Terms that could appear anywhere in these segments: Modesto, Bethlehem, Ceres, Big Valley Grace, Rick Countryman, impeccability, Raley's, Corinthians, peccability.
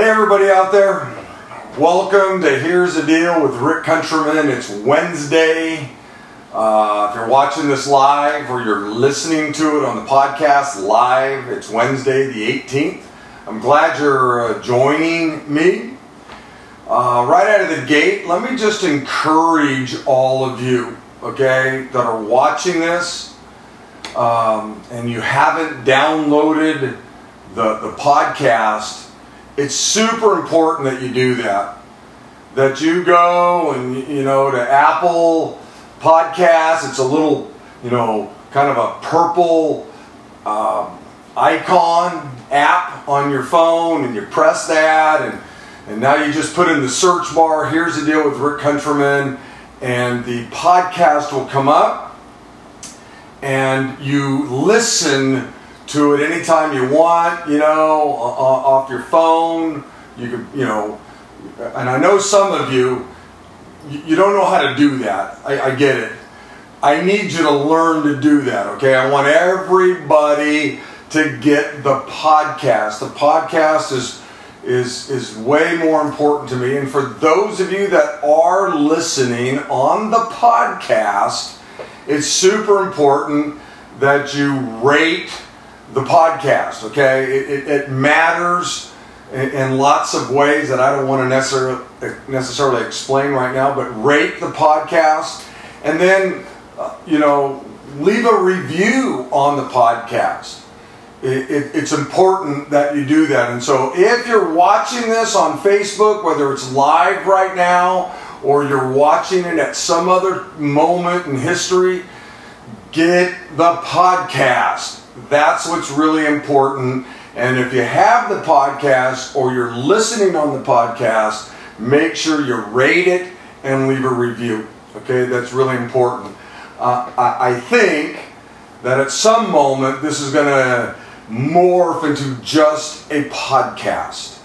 Hey everybody out there, welcome to Here's the Deal with Rick Countryman. It's Wednesday. If you're watching this live or you're listening to it on the podcast live, it's Wednesday the 18th. I'm glad you're joining me. Right out of the gate, let me just encourage all of you, okay, that are watching this and you haven't downloaded the podcast. It's super important that you do that. That you go and, you know, to Apple Podcasts. It's a little, you know, kind of a purple icon app on your phone, and you press that, and now you just put in the search bar, Here's the Deal with Rick Countryman, and the podcast will come up, and you listen to it anytime you want, you know, off your phone. You can, you know, and I know some of you don't know how to do that. I get it. I need you to learn to do that, okay? I want everybody to get the podcast. The podcast is way more important to me. And for those of you that are listening on the podcast, it's super important that you rate the podcast, okay? It matters in lots of ways that I don't want to necessarily explain right now, but rate the podcast, and then, you know, leave a review on the podcast. It's important that you do that. And so if you're watching this on Facebook, whether it's live right now or you're watching it at some other moment in history, get the podcast. That's what's really important. And if you have the podcast or you're listening on the podcast, make sure you rate it and leave a review. Okay, that's really important. I think that at some moment this is going to morph into just a podcast.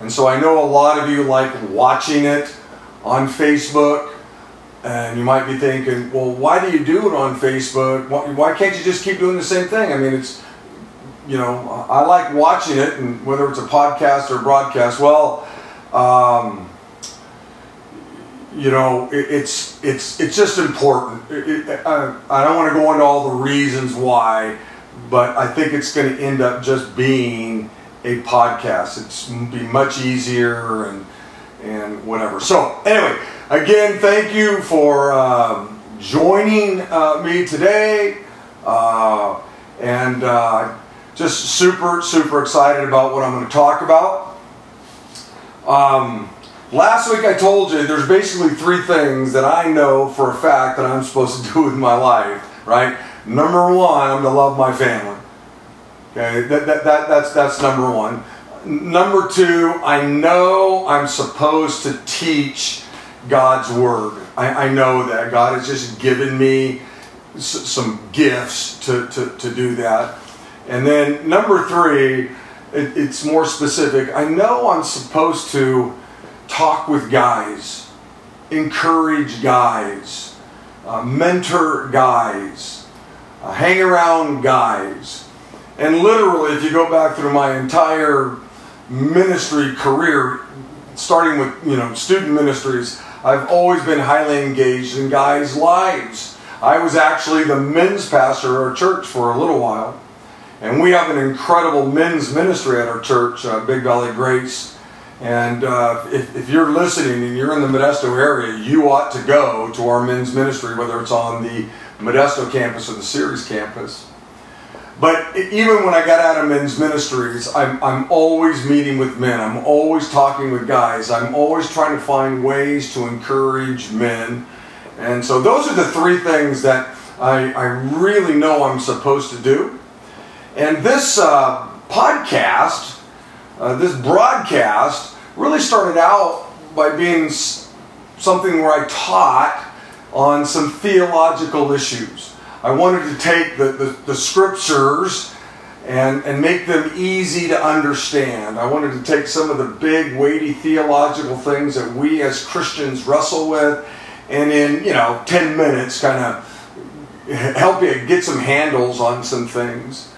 And so I know a lot of you like watching it on Facebook. And you might be thinking, well, why do you do it on Facebook? Why can't you just keep doing the same thing? I mean, it's, you know, I like watching it, and whether it's a podcast or a broadcast, well, you know, it's just important. I don't want to go into all the reasons why, but I think it's going to end up just being a podcast. It's be much easier and whatever. So, anyway, again, thank you for joining me today, and just super, super excited about what I'm going to talk about. Last week I told you there's basically three things that I know for a fact that I'm supposed to do with my life, right? Number one, I'm going to love my family. Okay, that's number one. Number two, I know I'm supposed to teach God's Word. I know that. God has just given me some gifts to do that. And then number three, it's more specific. I know I'm supposed to talk with guys, encourage guys, mentor guys, hang around guys. And literally, if you go back through my entire ministry career, starting with, you know, student ministries, I've always been highly engaged in guys' lives. I was actually the men's pastor at our church for a little while, and we have an incredible men's ministry at our church, Big Valley Grace. And if you're listening and you're in the Modesto area, you ought to go to our men's ministry, whether it's on the Modesto campus or the Ceres campus. But even when I got out of men's ministries, I'm always meeting with men. I'm always talking with guys. I'm always trying to find ways to encourage men. And so those are the three things that I really know I'm supposed to do. And this podcast, this broadcast, really started out by being something where I taught on some theological issues. I wanted to take the scriptures and make them easy to understand. I wanted to take some of the big, weighty theological things that we as Christians wrestle with, and in, you know, 10 minutes kind of help you get some handles on some things.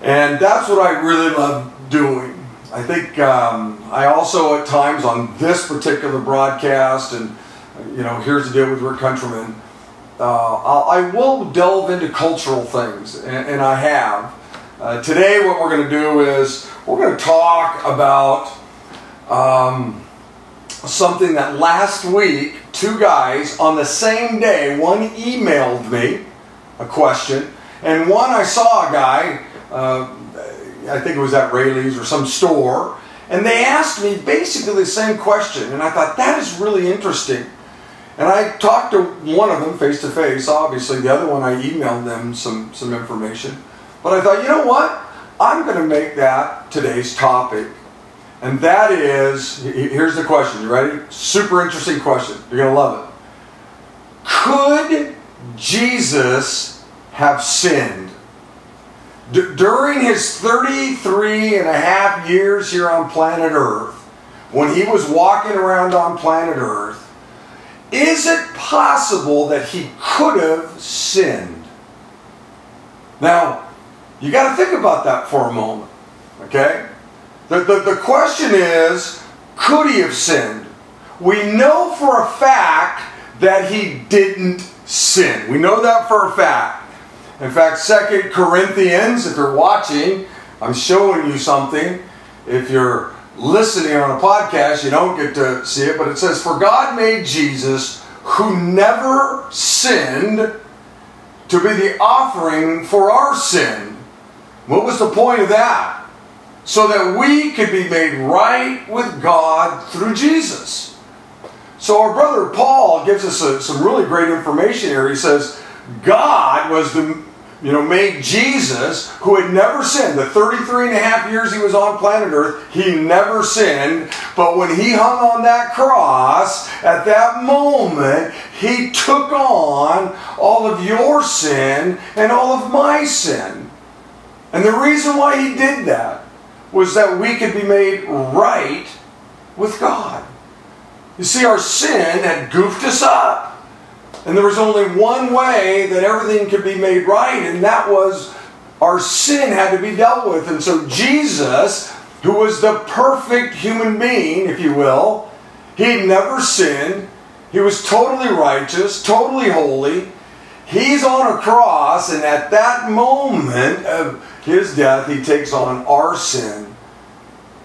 And that's what I really love doing. I think I also at times on this particular broadcast, and here's the deal with Rick Countryman, I will delve into cultural things, and I have. Today what we're going to do is we're going to talk about something that last week two guys on the same day, one emailed me a question, and one I saw a guy, I think it was at Raley's or some store, and they asked me basically the same question, and I thought, that is really interesting. And I talked to one of them face to face, obviously. The other one, I emailed them some information. But I thought, you know what? I'm going to make that today's topic. And that is, here's the question, you ready? Super interesting question. You're going to love it. Could Jesus have sinned? During his 33 and a half years here on planet Earth, when he was walking around on planet Earth, is it possible that he could have sinned? Now, you got to think about that for a moment, okay? The question is, could he have sinned? We know for a fact that he didn't sin. We know that for a fact. In fact, 2 Corinthians, if you're watching, I'm showing you something. If you're listening on a podcast, you don't get to see it, but it says, "For God made Jesus, who never sinned, to be the offering for our sin." What was the point of that? So that we could be made right with God through Jesus. So our brother Paul gives us some really great information here. He says, God was made Jesus, who had never sinned. The 33 and a half years he was on planet Earth, he never sinned. But when he hung on that cross, at that moment, he took on all of your sin and all of my sin. And the reason why he did that was that we could be made right with God. You see, our sin had goofed us up. And there was only one way that everything could be made right, and that was our sin had to be dealt with. And so Jesus, who was the perfect human being, if you will, he never sinned. He was totally righteous, totally holy. He's on a cross, and at that moment of his death, he takes on our sin.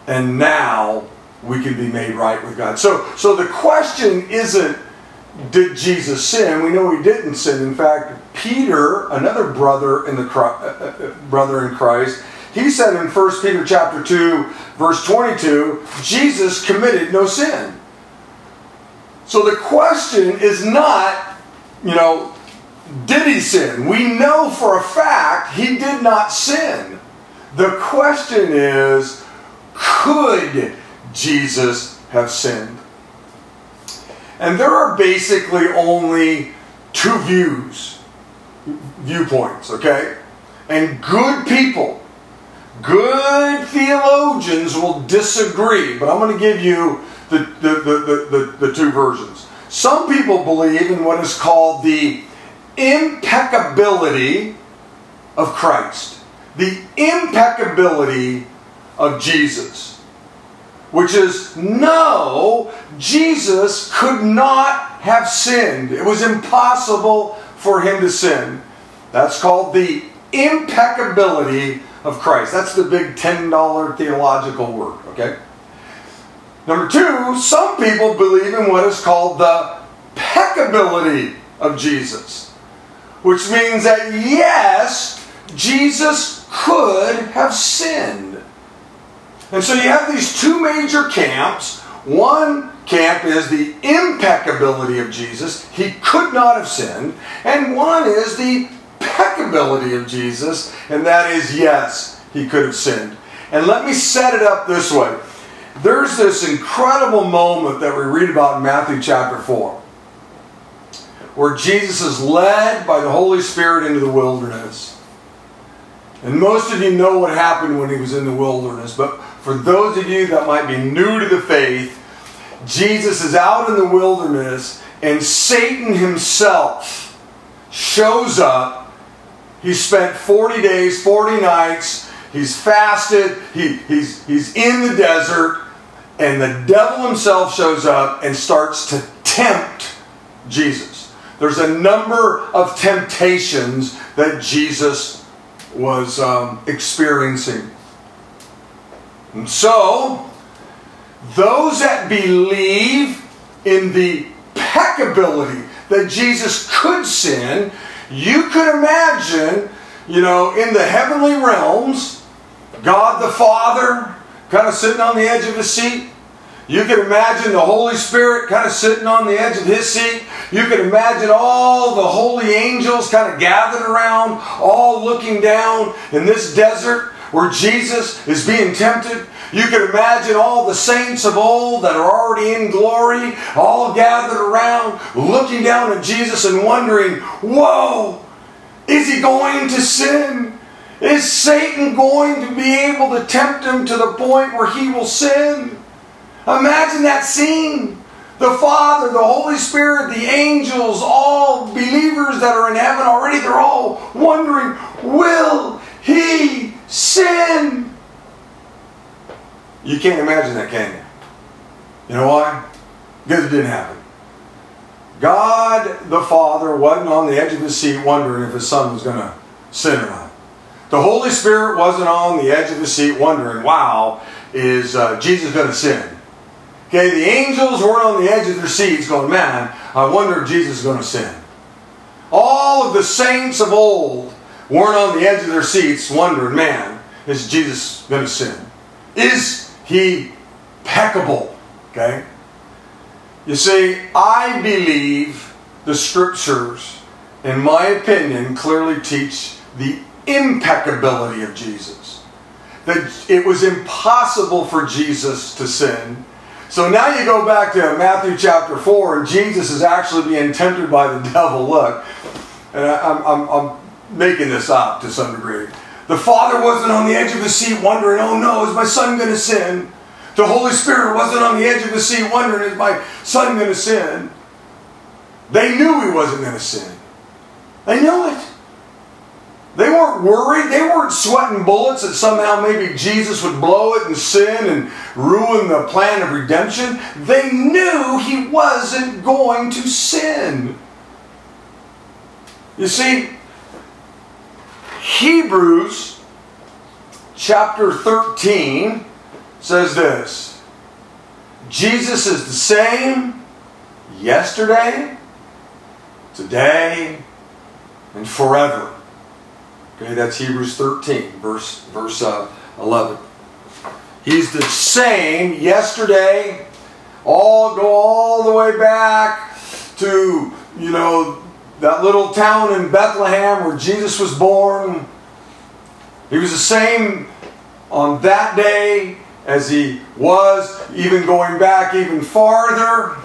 And now we can be made right with God. So the question isn't, did Jesus sin? We know he didn't sin. In fact, Peter, another brother in Christ, he said in 1 Peter chapter 2, verse 22, Jesus committed no sin. So the question is not, did he sin? We know for a fact he did not sin. The question is, could Jesus have sinned? And there are basically only two viewpoints, okay? And good people, good theologians will disagree, but I'm going to give you the two versions. Some people believe in what is called the impeccability of Christ, the impeccability of Jesus, which is, no, Jesus could not have sinned. It was impossible for him to sin. That's called the impeccability of Christ. That's the big $10 theological word, okay? Number two, some people believe in what is called the peccability of Jesus, which means that, yes, Jesus could have sinned. And so you have these two major camps. One camp is the impeccability of Jesus. He could not have sinned. And one is the peccability of Jesus. And that is, yes, he could have sinned. And let me set it up this way. There's this incredible moment that we read about in Matthew chapter 4, where Jesus is led by the Holy Spirit into the wilderness. And most of you know what happened when he was in the wilderness, but for those of you that might be new to the faith, Jesus is out in the wilderness and Satan himself shows up. He spent 40 days, 40 nights He's fasted. He's in the desert. And the devil himself shows up and starts to tempt Jesus. There's a number of temptations that Jesus was experiencing. And so, those that believe in the peccability that Jesus could sin, you could imagine, you know, in the heavenly realms, God the Father kind of sitting on the edge of his seat. You can imagine the Holy Spirit kind of sitting on the edge of his seat. You can imagine all the holy angels kind of gathered around, all looking down in this desert where Jesus is being tempted. You can imagine all the saints of old that are already in glory, all gathered around, looking down at Jesus and wondering, whoa, is he going to sin? Is Satan going to be able to tempt him to the point where he will sin? Imagine that scene. The Father, the Holy Spirit, the angels, all believers that are in heaven already, they're all wondering, will he sin? You can't imagine that, can you? You know why? Because it didn't happen. God the Father wasn't on the edge of his seat wondering if his son was going to sin or not. The Holy Spirit wasn't on the edge of his seat wondering, wow, is Jesus going to sin? Okay, the angels weren't on the edge of their seats going, man, I wonder if Jesus is going to sin. All of the saints of old weren't on the edge of their seats wondering, man, is Jesus going to sin? Is he peccable? Okay? You see, I believe the Scriptures, in my opinion, clearly teach the impeccability of Jesus. That it was impossible for Jesus to sin. So now you go back to Matthew chapter 4 and Jesus is actually being tempted by the devil. Look, and I'm making this up to some degree. The Father wasn't on the edge of his seat wondering, oh no, is my son going to sin? The Holy Spirit wasn't on the edge of his seat wondering, is my son going to sin? They knew he wasn't going to sin. They knew it. They weren't worried. They weren't sweating bullets that somehow maybe Jesus would blow it and sin and ruin the plan of redemption. They knew he wasn't going to sin. You see, Hebrews chapter 13 says this. Jesus is the same yesterday, today, and forever. Okay, that's Hebrews 13, verse 11. He's the same yesterday, all the way back to, you know, that little town in Bethlehem where Jesus was born. He was the same on that day as he was, even going back even farther.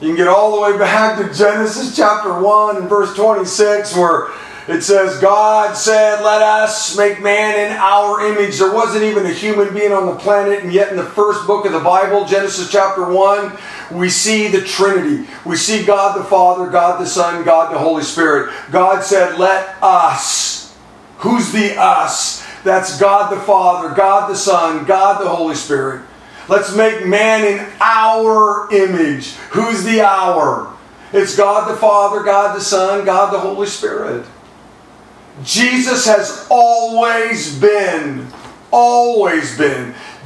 You can get all the way back to Genesis chapter 1 and verse 26 where it says, God said, let us make man in our image. There wasn't even a human being on the planet, and yet in the first book of the Bible, Genesis chapter 1, we see the Trinity. We see God the Father, God the Son, God the Holy Spirit. God said, let us. Who's the us? That's God the Father, God the Son, God the Holy Spirit. Let's make man in our image. Who's the our? It's God the Father, God the Son, God the Holy Spirit. Jesus has always been.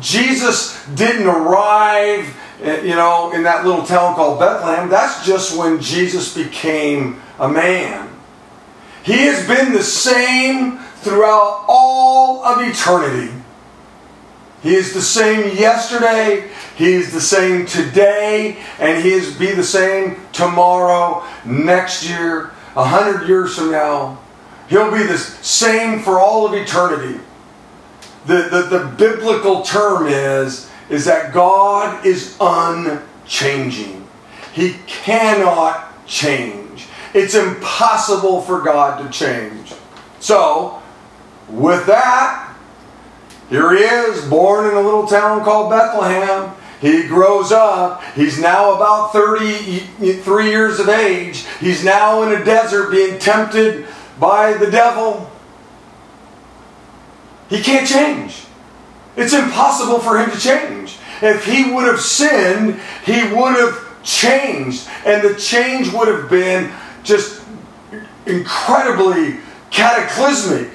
Jesus didn't arrive, you know, in that little town called Bethlehem. That's just when Jesus became a man. He has been the same throughout all of eternity. He is the same yesterday, he is the same today, and he is the same tomorrow, next year, 100 years from now. He'll be the same for all of eternity. The biblical term is that God is unchanging. He cannot change. It's impossible for God to change. So, with that, here he is, born in a little town called Bethlehem. He grows up. He's now about 33 years of age. He's now in a desert being tempted by the devil. He can't change. It's impossible for him to change. If he would have sinned, he would have changed. And the change would have been just incredibly cataclysmic.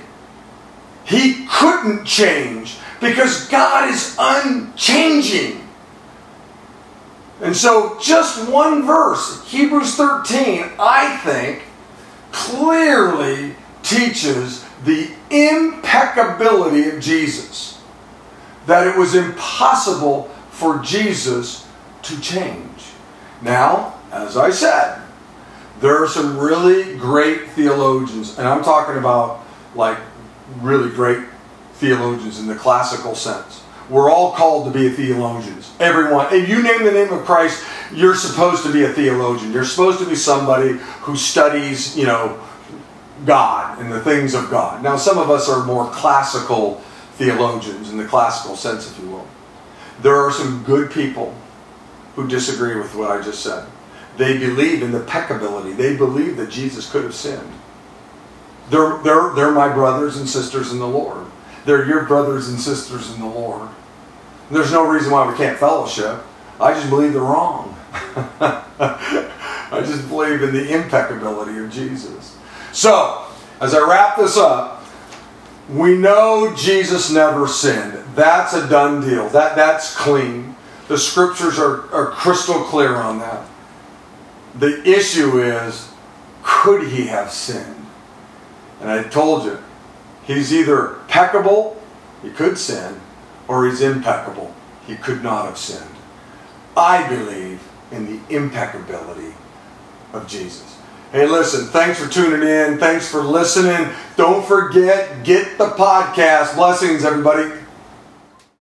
He couldn't change because God is unchanging. And so just one verse, Hebrews 13, I think, clearly teaches the impeccability of Jesus. That it was impossible for Jesus to change. Now, as I said, there are some really great theologians, and I'm talking about like really great theologians in the classical sense. We're all called to be theologians. Everyone. If you name the name of Christ, you're supposed to be a theologian. You're supposed to be somebody who studies, God and the things of God. Now, some of us are more classical theologians in the classical sense, if you will. There are some good people who disagree with what I just said. They believe in the peccability. They believe that Jesus could have sinned. They're my brothers and sisters in the Lord. They're your brothers and sisters in the Lord. There's no reason why we can't fellowship. I just believe they're wrong. I just believe in the impeccability of Jesus. So, as I wrap this up, we know Jesus never sinned. That's a done deal. That's clean. The scriptures are crystal clear on that. The issue is, could he have sinned? And I told you, he's either peccable, he could sin, or he's impeccable, he could not have sinned. I believe in the impeccability of Jesus. Hey, listen, thanks for tuning in. Thanks for listening. Don't forget, get the podcast. Blessings, everybody.